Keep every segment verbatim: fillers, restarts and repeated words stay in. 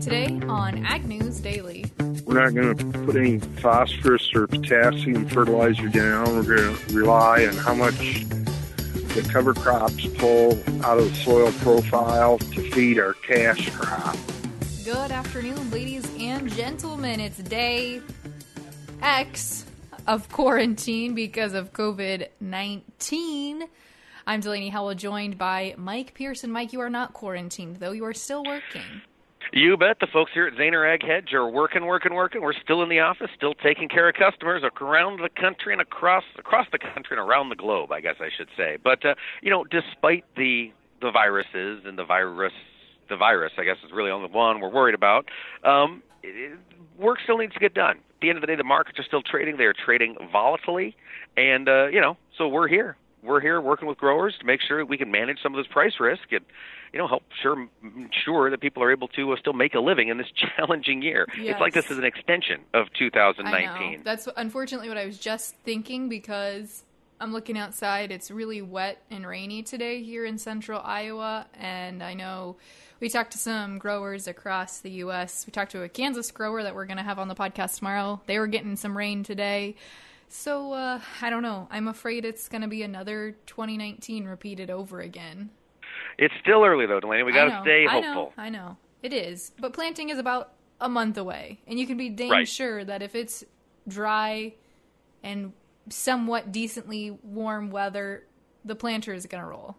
Today on Ag News Daily. We're not going to put any phosphorus or potassium fertilizer down. We're going to rely on how much the cover crops pull out of the soil profile to feed our cash crop. Good afternoon, ladies and gentlemen. It's day X of quarantine because of covid nineteen. I'm Delaney Howell, joined by Mike Pearson. Mike, you are not quarantined, though. You are still working. You bet. The folks here at Zaner Ag Hedge are working, working, working. We're still in the office, still taking care of customers around the country and across across the country and around the globe, I guess I should say. But, uh, you know, despite the the viruses and the virus, the virus, I guess, is really only one we're worried about, um, it, work still needs to get done. At the end of the day, the markets are still trading. They are trading volatilely. And, uh, you know, so we're here. We're here working with growers to make sure that we can manage some of this price risk and, you know, help sure ensure that people are able to uh, still make a living in this challenging year. Yes. It's like this is an extension of two thousand nineteen. I know. That's unfortunately what I was just thinking, because I'm looking outside. It's really wet and rainy today here in central Iowa, and I know we talked to some growers across the U S We talked to a Kansas grower that we're going to have on the podcast tomorrow. They were getting some rain today. So, uh, I don't know. I'm afraid it's going to be another twenty nineteen repeated over again. It's still early, though, Delaney. We got to stay hopeful. I know, I know. It is. But planting is about a month away. And you can be dang right. sure that if it's dry and somewhat decently warm weather, the planter is going to roll.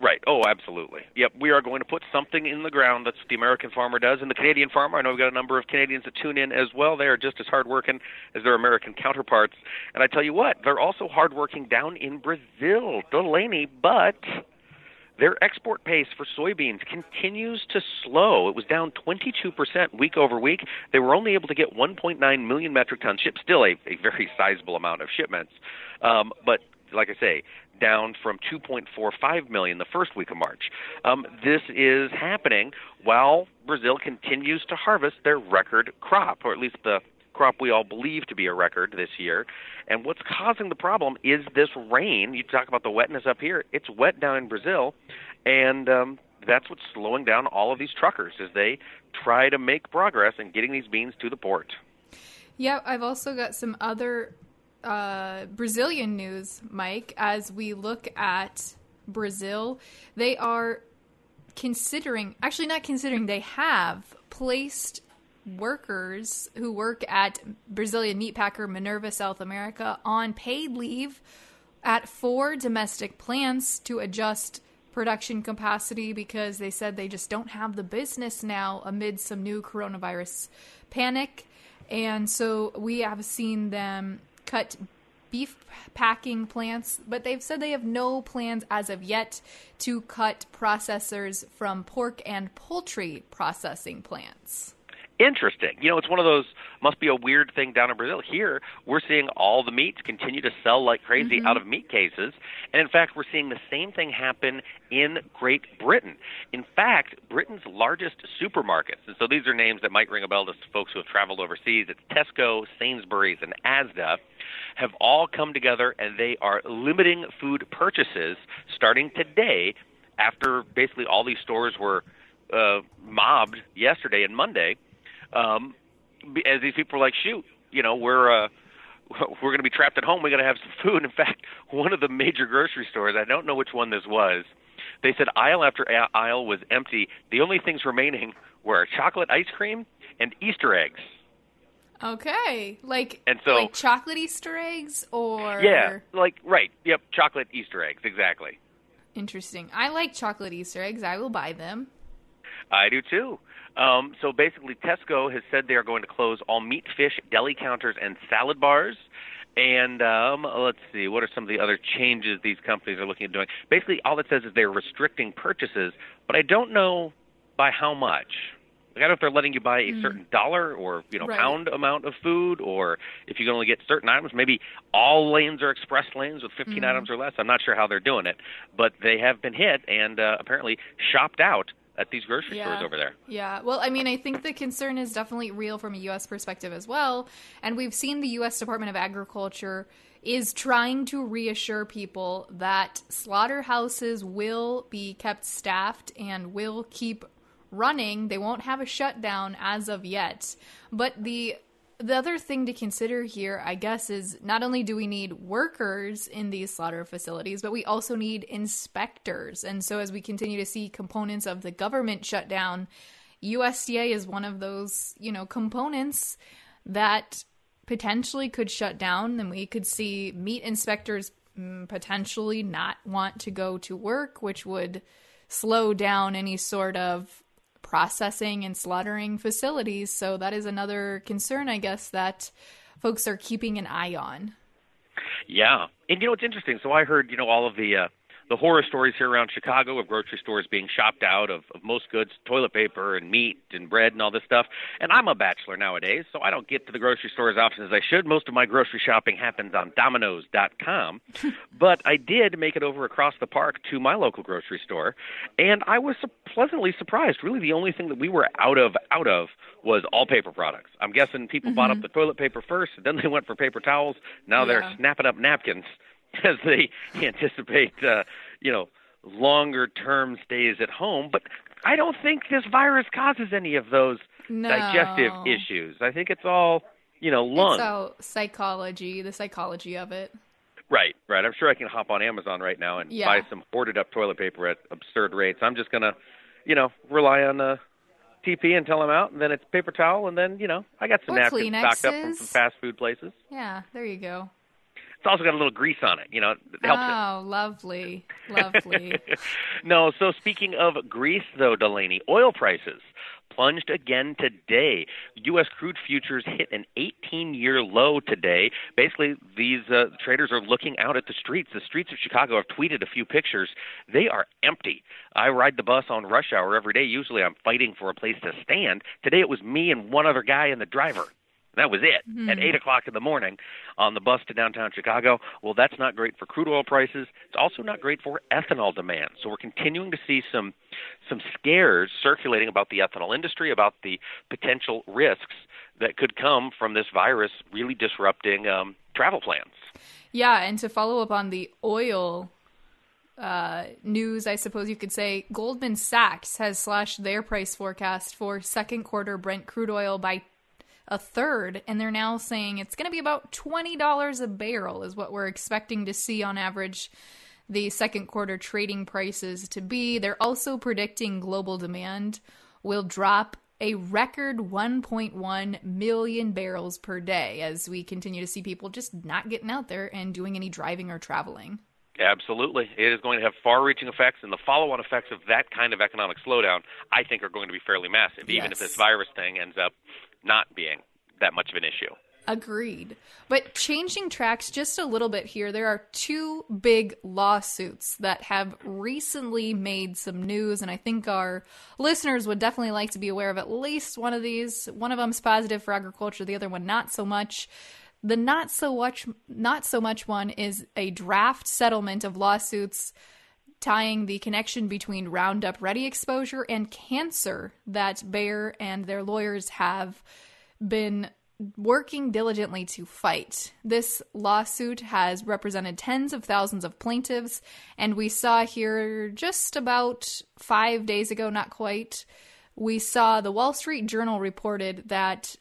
Right. Oh, absolutely. Yep. We are going to put something in the ground. That's what the American farmer does. And the Canadian farmer, I know we've got a number of Canadians that tune in as well. They are just as hardworking as their American counterparts. And I tell you what, they're also hardworking down in Brazil, Delaney, but their export pace for soybeans continues to slow. It was down twenty-two percent week over week. They were only able to get one point nine million metric tons shipped, still a, a very sizable amount of shipments. Um, but like I say, down from two point four five million the first week of March. Um, this is happening while Brazil continues to harvest their record crop, or at least the crop we all believe to be a record this year. And what's causing the problem is this rain. You talk about the wetness up here. It's wet down in Brazil, and um, that's what's slowing down all of these truckers as they try to make progress in getting these beans to the port. Yeah, I've also got some other Uh, Brazilian news, Mike. As we look at Brazil, they are considering, actually not considering, they have placed workers who work at Brazilian meat packer Minerva South America on paid leave at four domestic plants to adjust production capacity, because they said they just don't have the business now amid some new coronavirus panic. And so we have seen them cut beef packing plants, but they've said they have no plans as of yet to cut processors from pork and poultry processing plants. Interesting. You know, it's one of those, must be a weird thing down in Brazil. Here, we're seeing all the meats continue to sell like crazy mm-hmm. out of meat cases. And in fact, we're seeing the same thing happen in Great Britain. In fact, Britain's largest supermarkets, and so these are names that might ring a bell to folks who have traveled overseas, it's Tesco, Sainsbury's, and Asda, have all come together and they are limiting food purchases starting today, after basically all these stores were uh, mobbed yesterday and Monday. Um, as these people are like, shoot, you know, we're uh, we're going to be trapped at home. We're going to have some food. In fact, one of the major grocery stores, I don't know which one this was, they said aisle after aisle was empty. The only things remaining were chocolate ice cream and Easter eggs. Okay, like and so, like chocolate Easter eggs, or yeah, like right, yep, chocolate Easter eggs, exactly. Interesting. I like chocolate Easter eggs. I will buy them. I do too. Um, so basically, Tesco has said they are going to close all meat, fish, deli counters, and salad bars. And um, let's see, what are some of the other changes these companies are looking at doing? Basically, all it says is they're restricting purchases, but I don't know by how much. I don't know if they're letting you buy a mm. certain dollar or you know right. pound amount of food, or if you can only get certain items. Maybe all lanes are express lanes with fifteen mm. items or less. I'm not sure how they're doing it, but they have been hit and uh, apparently shopped out at these grocery yeah. stores over there. Yeah. Well, I mean, I think the concern is definitely real from a U S perspective as well. And we've seen the U S Department of Agriculture is trying to reassure people that slaughterhouses will be kept staffed and will keep running. They won't have a shutdown as of yet. But the the other thing to consider here, I guess, is not only do we need workers in these slaughter facilities, but we also need inspectors. And so as we continue to see components of the government shutdown, U S D A is one of those, you know, components that potentially could shut down. And we could see meat inspectors potentially not want to go to work, which would slow down any sort of processing and slaughtering facilities. So that is another concern, I guess, that folks are keeping an eye on. Yeah. And, you know, it's interesting. So I heard, you know, all of the uh, the horror stories here around Chicago of grocery stores being shopped out of, of most goods, toilet paper and meat and bread and all this stuff. And I'm a bachelor nowadays, so I don't get to the grocery store as often as I should. Most of my grocery shopping happens on Domino's dot com. But I did make it over across the park to my local grocery store, and I was surprised. pleasantly surprised. Really, the only thing that we were out of out of was all paper products. I'm guessing people mm-hmm. bought up the toilet paper first, then they went for paper towels. Now yeah. they're snapping up napkins as they anticipate, uh, you know, longer-term stays at home. But I don't think this virus causes any of those no. digestive issues. I think it's all, you know, lung. It's all psychology, the psychology of it. Right, right. I'm sure I can hop on Amazon right now and yeah. buy some hoarded-up toilet paper at absurd rates. I'm just going to you know, rely on uh, T P until I'm out, and then it's paper towel, and then, you know, I got some or napkins Kleenexes. Stocked up from some fast food places. Yeah, there you go. It's also got a little grease on it, you know, it helps oh, it. lovely, lovely. No, so speaking of grease, though, Delaney, oil prices plunged again today. U S crude futures hit an eighteen-year low today. Basically, these uh, traders are looking out at the streets. The streets of Chicago have tweeted a few pictures. They are empty. I ride the bus on rush hour every day. Usually I'm fighting for a place to stand. Today it was me and one other guy and the driver. That was it mm-hmm. at eight o'clock in the morning on the bus to downtown Chicago. Well, that's not great for crude oil prices. It's also not great for ethanol demand. So we're continuing to see some some scares circulating about the ethanol industry, about the potential risks that could come from this virus really disrupting um, travel plans. Yeah, and to follow up on the oil Uh, news, I suppose you could say, Goldman Sachs has slashed their price forecast for second quarter Brent crude oil by a third, and they're now saying it's going to be about twenty dollars a barrel is what we're expecting to see on average the second quarter trading prices to be. They're also predicting global demand will drop a record one point one million barrels per day as we continue to see people just not getting out there and doing any driving or traveling. Absolutely. It is going to have far-reaching effects, and the follow-on effects of that kind of economic slowdown, I think, are going to be fairly massive, even yes. if this virus thing ends up not being that much of an issue. Agreed. But changing tracks just a little bit here, there are two big lawsuits that have recently made some news, and I think our listeners would definitely like to be aware of at least one of these. One of them's positive for agriculture, the other one not so much. The not so much, not so much one is a draft settlement of lawsuits tying the connection between Roundup Ready exposure and cancer that Bayer and their lawyers have been working diligently to fight. This lawsuit has represented tens of thousands of plaintiffs, and we saw here just about five days ago, not quite, we saw the Wall Street Journal reported that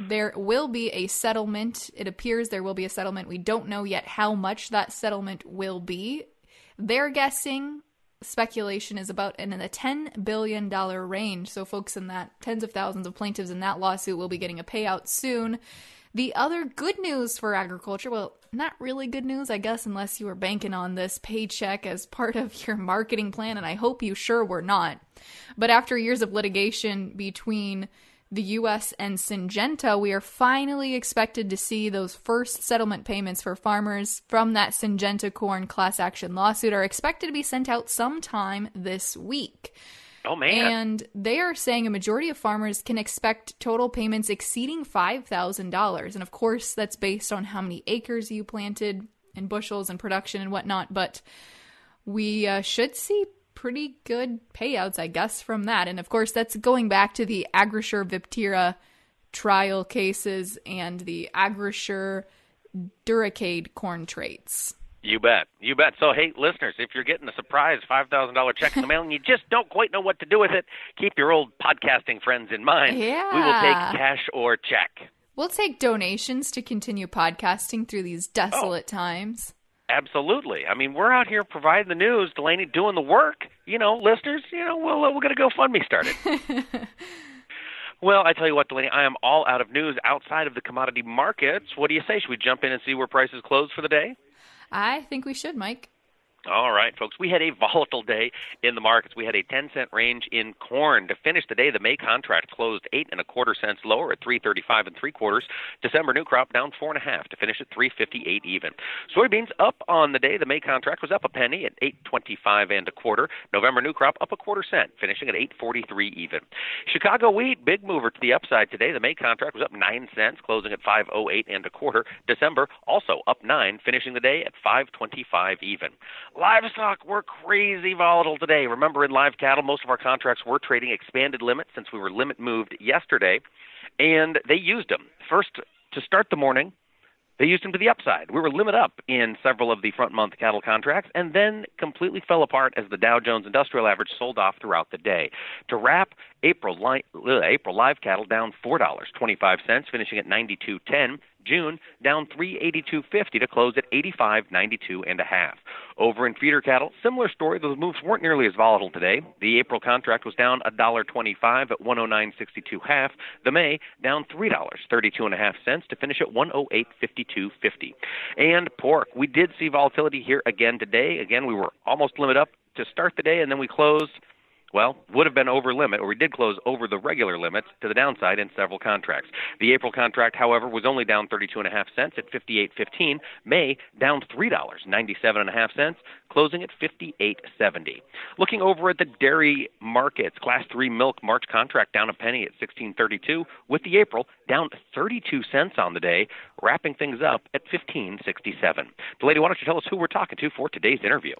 there will be a settlement. It appears there will be a settlement. We don't know yet how much that settlement will be. They're guessing, speculation is about in the ten billion dollars range. So folks in that, tens of thousands of plaintiffs in that lawsuit will be getting a payout soon. The other good news for agriculture, well, not really good news, I guess, unless you were banking on this paycheck as part of your marketing plan, and I hope you sure were not. But after years of litigation between the U S and Syngenta, we are finally expected to see those first settlement payments for farmers from that Syngenta corn class action lawsuit are expected to be sent out sometime this week. Oh, man. And they are saying a majority of farmers can expect total payments exceeding five thousand dollars. And of course, that's based on how many acres you planted and bushels and production and whatnot. But we uh, should see pretty good payouts, I guess, from that. And of course, that's going back to the AgriSure Viptera trial cases and the AgriSure Duracade corn traits. You bet. You bet. So, hey, listeners, if you're getting a surprise five thousand dollars check in the mail and you just don't quite know what to do with it, keep your old podcasting friends in mind. Yeah. We will take cash or check. We'll take donations to continue podcasting through these desolate oh, times. Absolutely. I mean, we're out here providing the news, Delaney doing the work. You know, listeners, you know, we'll, we're going to go fund me started. Well, I tell you what, Delaney, I am all out of news outside of the commodity markets. What do you say? Should we jump in and see where prices close for the day? I think we should, Mike. All right, folks. We had a volatile day in the markets. We had a ten cent range in corn. To finish the day, the May contract closed eight and a quarter cents lower at three thirty-five and three quarters. December new crop down four and a half to finish at three fifty-eight even. Soybeans up on the day. The May contract was up a penny at eight twenty-five and a quarter. November new crop up a quarter cent, finishing at eight forty-three even. Chicago wheat, big mover to the upside today. The May contract was up nine cents, closing at five oh eight and a quarter. December also up nine, finishing the day at five twenty-five even. Livestock were crazy volatile today. Remember, in live cattle, most of our contracts were trading expanded limits since we were limit moved yesterday, and they used them. First, to start the morning, they used them to the upside. We were limit up in several of the front-month cattle contracts and then completely fell apart as the Dow Jones Industrial Average sold off throughout the day. To wrap, April, li- April live cattle down four dollars and twenty-five cents, finishing at ninety-two ten. June down three eighty-two fifty to close at eighty-five ninety-two and a half. Over in feeder cattle, similar story. Those moves weren't nearly as volatile today. The April contract was down one dollar and twenty-five cents at one oh nine sixty-two half. The May down three dollars and thirty-two and a half cents to finish at one oh eight fifty-two fifty. And pork, we did see volatility here again today. Again, we were almost limit up to start the day, and then we closed. Well, would have been over limit, or we did close over the regular limits to the downside in several contracts. The April contract, however, was only down thirty-two and a half cents at fifty-eight fifteen. May down three dollars and ninety-seven and a half cents, closing at fifty-eight seventy. Looking over at the dairy markets, Class three milk March contract down a penny at sixteen thirty-two, with the April down thirty-two cents on the day, wrapping things up at fifteen sixty-seven. Delaney, why don't you tell us who we're talking to for today's interview?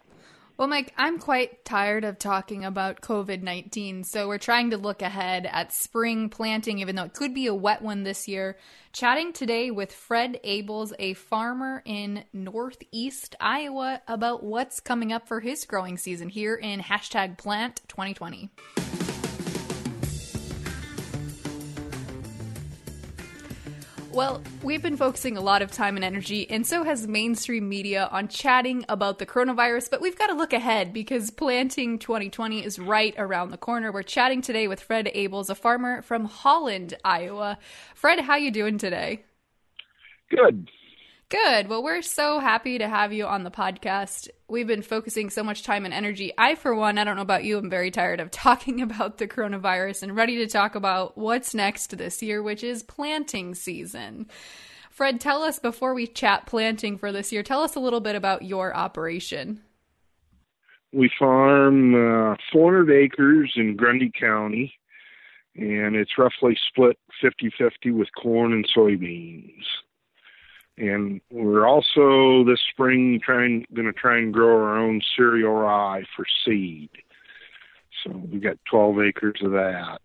Well, Mike, I'm quite tired of talking about covid nineteen, so we're trying to look ahead at spring planting, even though it could be a wet one this year. Chatting today with Fred Abels, a farmer in northeast Iowa, about what's coming up for his growing season here in hashtag Plant twenty twenty. Well, we've been focusing a lot of time and energy, and so has mainstream media, on chatting about the coronavirus, but we've got to look ahead because planting twenty twenty is right around the corner. We're chatting today with Fred Abels, a farmer from Holland, Iowa. Fred, how you doing today? Good. Good. Well, we're so happy to have you on the podcast. We've been focusing so much time and energy. I, for one, I don't know about you, I'm very tired of talking about the coronavirus and ready to talk about what's next this year, which is planting season. Fred, tell us, before we chat planting for this year, tell us a little bit about your operation. We farm uh, four hundred acres in Grundy County, and it's roughly split fifty-fifty with corn and soybeans. And we're also this spring trying going to try and grow our own cereal rye for seed. So we got twelve acres of that.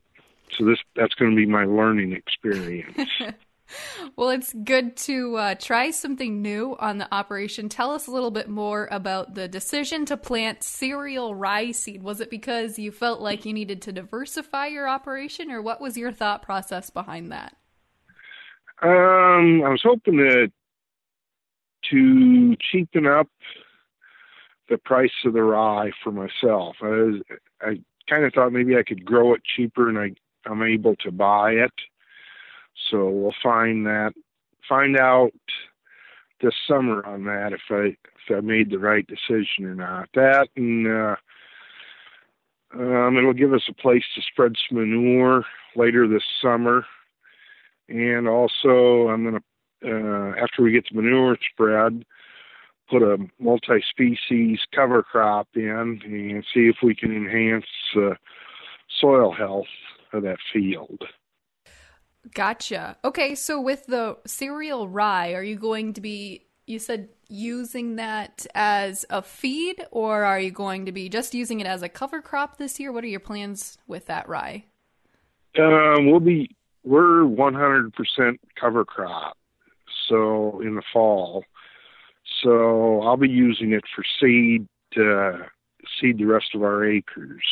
So this that's going to be my learning experience. Well, it's good to uh, try something new on the operation. Tell us a little bit more about the decision to plant cereal rye seed. Was it because you felt like you needed to diversify your operation, or what was your thought process behind that? Um, I was hoping to to cheapen up the price of the rye for myself. I, was, I kind of thought maybe I could grow it cheaper and I, I'm able to buy it. So we'll find that, find out this summer on that, if I, if I made the right decision or not. That, and uh, um, it'll give us a place to spread some manure later this summer. And also, I'm going to, uh, after we get the manure spread, put a multi-species cover crop in and see if we can enhance uh, soil health of that field. Gotcha. Okay, so with the cereal rye, are you going to be, you said, using that as a feed, or are you going to be just using it as a cover crop this year? What are your plans with that rye? Uh, we'll be... We're one hundred percent cover crop, so in the fall. so I'll be using it for seed to seed the rest of our acres.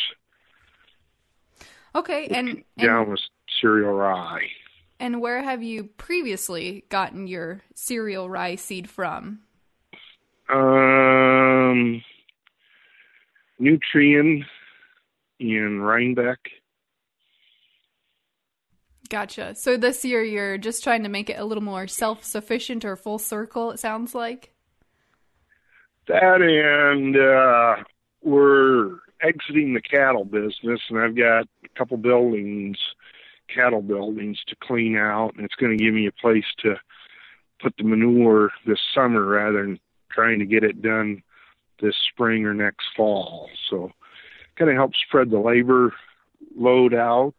Okay, and, and down with cereal rye. And where have you previously gotten your cereal rye seed from? Um, Nutrien in Rhinebeck. Gotcha. So this year you're just trying to make it a little more self-sufficient or full circle, it sounds like? That and uh, we're exiting the cattle business, and I've got a couple buildings, cattle buildings to clean out, and it's going to give me a place to put the manure this summer rather than trying to get it done this spring or next fall. So it kind of helps spread the labor load out.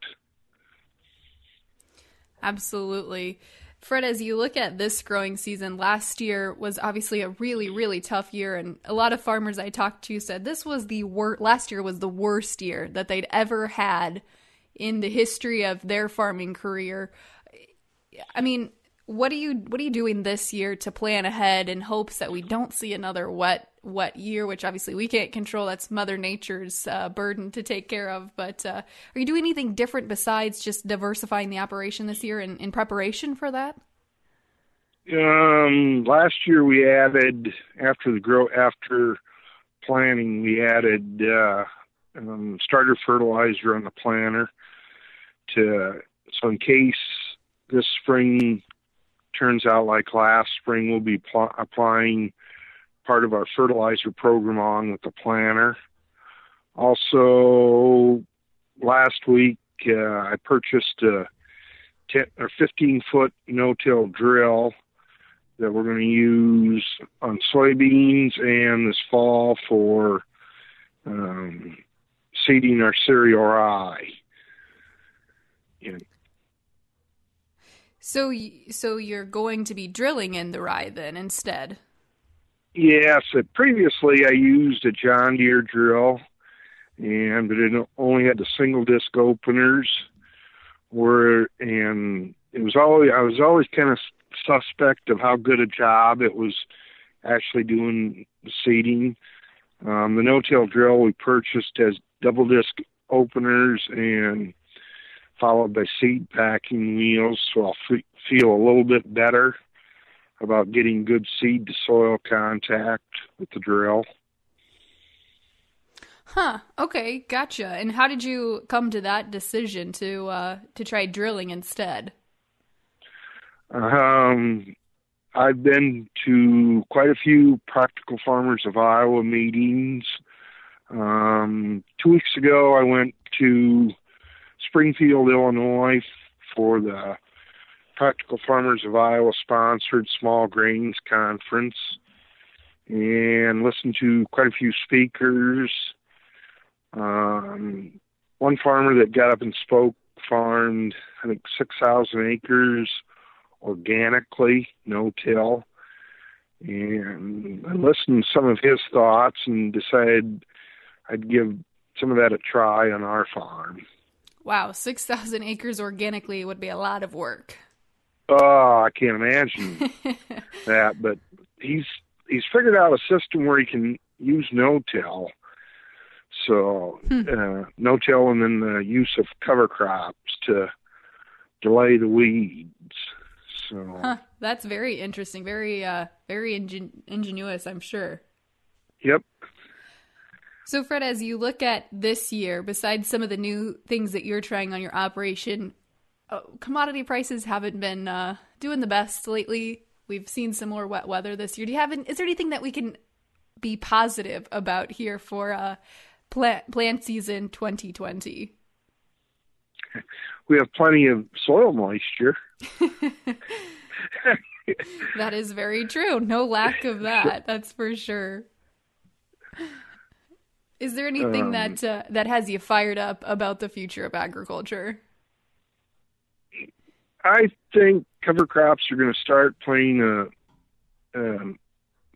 Absolutely. Fred, as you look at this growing season, last year was obviously a really, really tough year. And a lot of farmers I talked to said this was the wor- last year was the worst year that they'd ever had in the history of their farming career. I mean, what are you what are you doing this year to plan ahead in hopes that we don't see another wet, wet year, which obviously we can't control? That's Mother Nature's uh, burden to take care of. But uh, are you doing anything different besides just diversifying the operation this year in, in preparation for that? Um, last year we added, after the grow, after planting, we added uh, um, starter fertilizer on the planter to, so in case this spring turns out like last spring, we'll be pl- applying part of our fertilizer program on with the planter. Also, last week, uh, I purchased a ten or fifteen foot no-till drill that we're going to use on soybeans and this fall for um, seeding our cereal rye. You know, So, so you're going to be drilling in the rye then instead? Yes. Yeah, so previously, I used a John Deere drill, and but it only had the single disc openers. Where and it was always I was always kind of suspect of how good a job it was actually doing seeding. Um, the no-till drill we purchased has double disc openers and followed by seed packing wheels, so I'll f- feel a little bit better about getting good seed-to-soil contact with the drill. Huh, okay, gotcha. And how did you come to that decision to uh, to try drilling instead? Um, I've been to quite a few Practical Farmers of Iowa meetings. Um, two weeks ago, I went to Springfield, Illinois, for the Practical Farmers of Iowa sponsored Small Grains Conference, and listened to quite a few speakers. Um, one farmer that got up and spoke farmed, I think, six thousand acres organically, no-till, and I listened to some of his thoughts and decided I'd give some of that a try on our farm. Wow, six thousand acres organically would be a lot of work. Oh, I can't imagine that. But he's he's figured out a system where he can use no-till. So hmm. uh, no-till and then the use of cover crops to delay the weeds. So huh, that's very interesting, very uh, very ingen- ingenuous, I'm sure. Yep. So, Fred, as you look at this year, besides some of the new things that you're trying on your operation, oh, commodity prices haven't been uh, doing the best lately. We've seen some more wet weather this year. Do you have? An, is there anything that we can be positive about here for uh, plant plant season twenty twenty? We have plenty of soil moisture. That is very true. No lack of that. That's for sure. Is there anything um, that uh, that has you fired up about the future of agriculture? I think cover crops are going to start playing a, a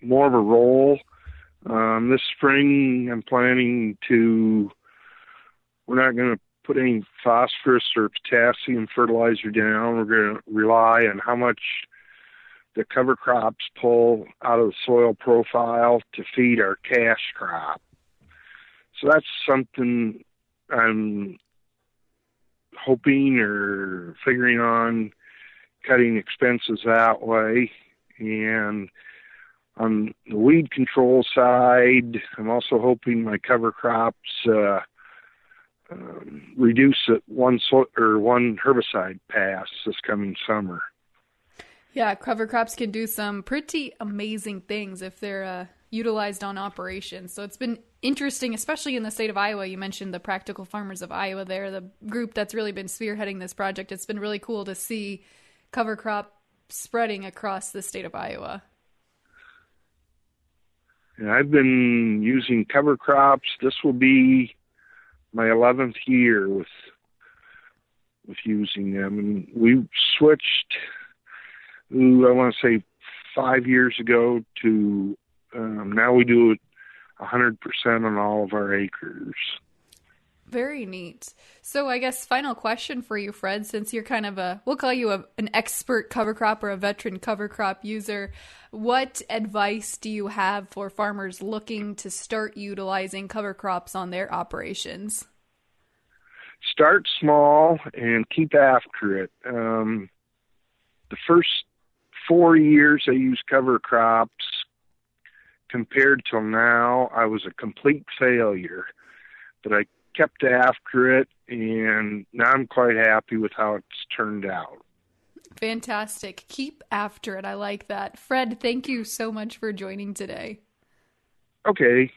more of a role. Um, this spring, I'm planning to, we're not going to put any phosphorus or potassium fertilizer down. We're going to rely on how much the cover crops pull out of the soil profile to feed our cash crop. So that's something I'm hoping or figuring on cutting expenses that way. And on the weed control side, I'm also hoping my cover crops uh, um, reduce one so- or one herbicide pass this coming summer. Yeah, cover crops can do some pretty amazing things if they're uh, utilized on operations. So it's been interesting, especially in the state of Iowa. You mentioned the Practical Farmers of Iowa there, the group that's really been spearheading this project. It's been really cool to see cover crop spreading across the state of Iowa. And I've been using cover crops. This will be my eleventh year with with using them. And we switched, ooh, I want to say five years ago to um, now we do it one hundred percent on all of our acres. Very neat. So I guess final question for you, Fred, since you're kind of a, we'll call you a, an expert cover crop or a veteran cover crop user, what advice do you have for farmers looking to start utilizing cover crops on their operations? Start small and keep after it. Um, the first four years I used cover crops compared till now, I was a complete failure, but I kept after it, and now I'm quite happy with how it's turned out. Fantastic. Keep after it. I like that. Fred, thank you so much for joining today. Okay.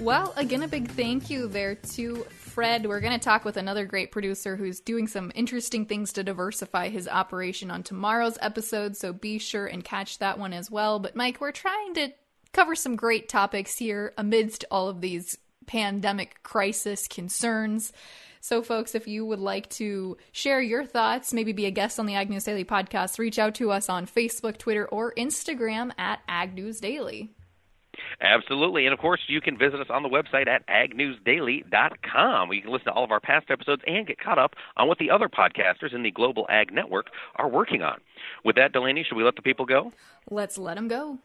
Well, again, a big thank you there to Fred. We're going to talk with another great producer who's doing some interesting things to diversify his operation on tomorrow's episode, so be sure and catch that one as well. But Mike, we're trying to cover some great topics here amidst all of these pandemic crisis concerns. So folks, if you would like to share your thoughts, maybe be a guest on the Ag News Daily podcast, reach out to us on Facebook, Twitter, or Instagram at Ag News Daily. Absolutely. And, of course, you can visit us on the website at ag news daily dot com, where you can listen to all of our past episodes and get caught up on what the other podcasters in the Global Ag Network are working on. With that, Delaney, should we let the people go? Let's let them go.